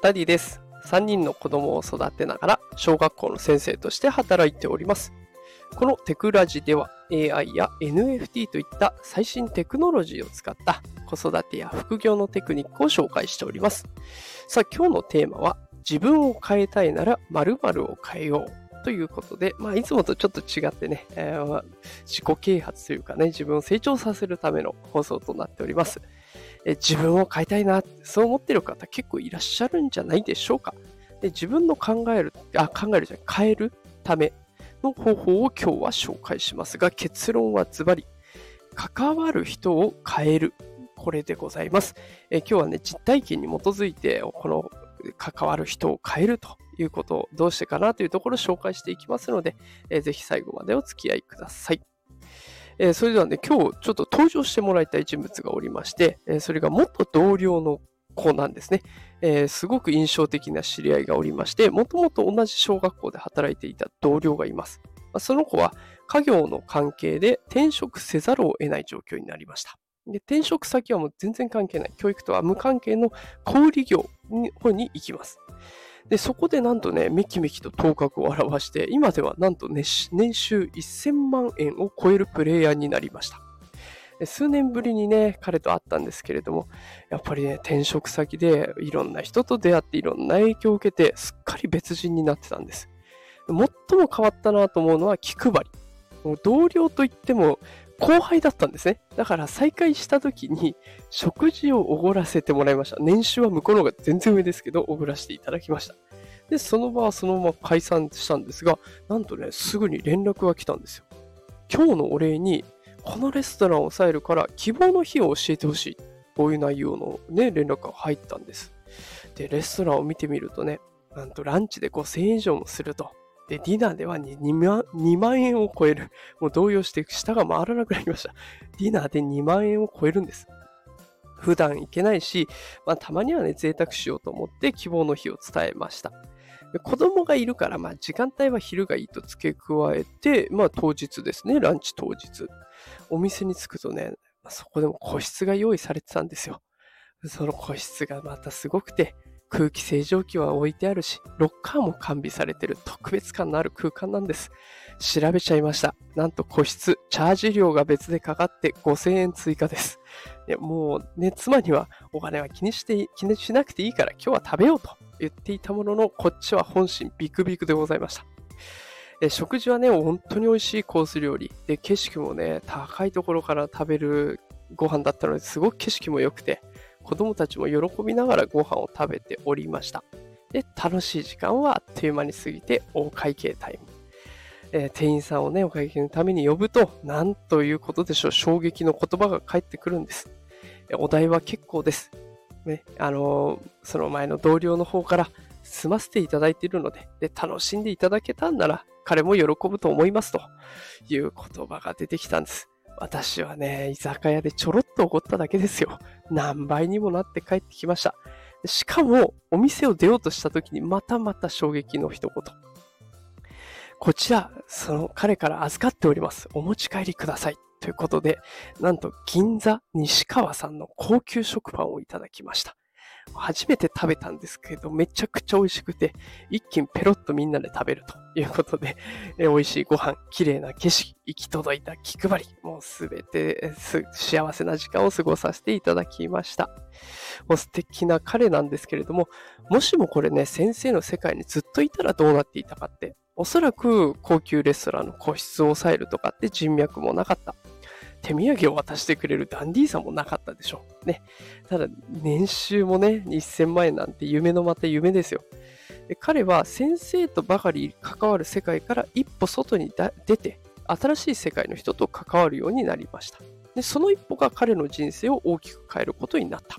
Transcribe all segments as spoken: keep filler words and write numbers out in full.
ダディです。さんにんの子供を育てながら小学校の先生として働いております。このテクラジでは エーアイ や エヌエフティー といった最新テクノロジーを使った子育てや副業のテクニックを紹介しております。さあ今日のテーマは自分を変えたいなら〇〇を変えようということで、まあ、いつもとちょっと違ってね、えー、まあ自己啓発というかね、自分を成長させるための放送となっております。え自分を変えたいな、そう思ってる方結構いらっしゃるんじゃないでしょうか。で自分の考える、あ、考えるじゃない、変えるための方法を今日は紹介しますが、結論はズバリ、関わる人を変える、これでございます。え今日はね、実体験に基づいてこの関わる人を変えるということをどうしてかなというところを紹介していきますので、えぜひ最後までお付き合いください。えー、それではね、今日ちょっと登場してもらいたい人物がおりまして、えー、それが元同僚の子なんですね、えー。すごく印象的な知り合いがおりまして、もともと同じ小学校で働いていた同僚がいます。その子は家業の関係で転職せざるを得ない状況になりました。で転職先はもう全然関係ない、教育とは無関係の小売業の方に行きます。でそこでなんとね、めきめきと頭角を現して、今ではなんと、ね、年収せんまんえんを超えるプレイヤーになりました。で数年ぶりにね、彼と会ったんですけれども、やっぱりね、転職先でいろんな人と出会っていろんな影響を受けて、すっかり別人になってたんです。最も変わったなと思うのは気配り。もう同僚といっても後輩だったんですね。だから再会した時に食事をおごらせてもらいました。年収は向こうの方が全然上ですけど、おごらせていただきました。で、その場はそのまま解散したんですが、なんとね、すぐに連絡が来たんですよ。今日のお礼に、このレストランを抑えるから希望の日を教えてほしい。こういう内容のね、連絡が入ったんです。で、レストランを見てみるとね、なんとランチでごせんえん以上もすると。で、ディナーでは にまんえんを超える。もう動揺して舌が回らなくなりました。ディナーでにまんえんを超えるんです。普段行けないし、まあ、たまにはね、贅沢しようと思って希望の日を伝えました。で子供がいるから、まあ、時間帯は昼がいいと付け加えて、まあ、当日ですね、ランチ当日。お店に着くとね、そこでも個室が用意されてたんですよ。その個室がまたすごくて、空気清浄機は置いてあるし、ロッカーも完備されている特別感のある空間なんです。調べちゃいました。なんと個室、チャージ料が別でかかってごせんえん追加です。でもうね、妻にはお金は気にして、気にしなくていいから今日は食べようと言っていたものの、こっちは本心ビクビクでございました。え食事はね、本当に美味しいコース料理。で、景色もね、高いところから食べるご飯だったので、すごく景色も良くて、子供たちも喜びながらご飯を食べておりました。で、楽しい時間はあっという間に過ぎて、お会計タイム。えー、店員さんをね、お会計のために呼ぶと、なんということでしょう、衝撃の言葉が返ってくるんです。えー、お代は結構です。ね、あのー、その前の同僚の方から済ませていただいているので、で、楽しんでいただけたんなら、彼も喜ぶと思いますという言葉が出てきたんです。私はね、居酒屋でちょろっとおごっただけですよ。何倍にもなって帰ってきました。しかも、お店を出ようとした時にまたまた衝撃の一言。こちら、その彼から預かっております。お持ち帰りください。ということで、なんと銀座西川さんの高級食パンをいただきました。初めて食べたんですけど、めちゃくちゃ美味しくて、一気にペロッとみんなで食べるということで、え美味しいご飯、綺麗な景色、行き届いた気配り、もうすべて幸せな時間を過ごさせていただきました。もう素敵な彼なんですけれども、もしもこれね、先生の世界にずっといたらどうなっていたかって、おそらく高級レストランの個室を抑えるとかって人脈もなかった。手土産を渡してくれるダンディーさんもなかったでしょうね。ただ年収もね、せんまんえんなんて夢のまた夢ですよ。で彼は先生とばかり関わる世界から一歩外に出て、新しい世界の人と関わるようになりました。でその一歩が彼の人生を大きく変えることになった。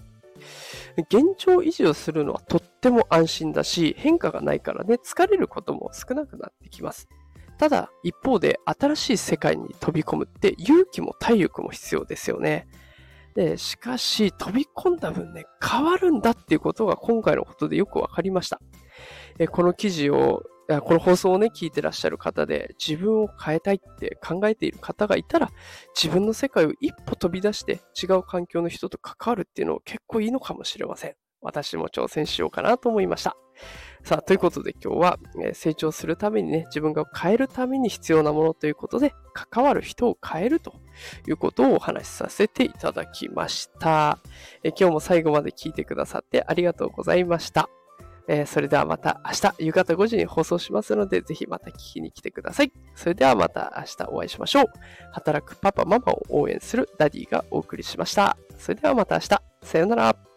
現状維持をするのはとっても安心だし、変化がないからね、疲れることも少なくなってきます。ただ一方で新しい世界に飛び込むって勇気も体力も必要ですよね。で、しかし飛び込んだ分ね、変わるんだっていうことが今回のことでよくわかりました。えこの記事を、この放送をね、聞いてらっしゃる方で自分を変えたいって考えている方がいたら、自分の世界を一歩飛び出して違う環境の人と関わるっていうのを結構いいのかもしれません。私も挑戦しようかなと思いました。さあ、ということで今日は、えー、成長するためにね、自分が変えるために必要なものということで、関わる人を変えるということをお話しさせていただきました。えー、今日も最後まで聞いてくださってありがとうございました。えー、それではまた明日夕方ごじに放送しますので、ぜひまた聞きに来てください。それではまた明日お会いしましょう。働くパパママを応援するダディがお送りしました。それではまた明日。さようなら。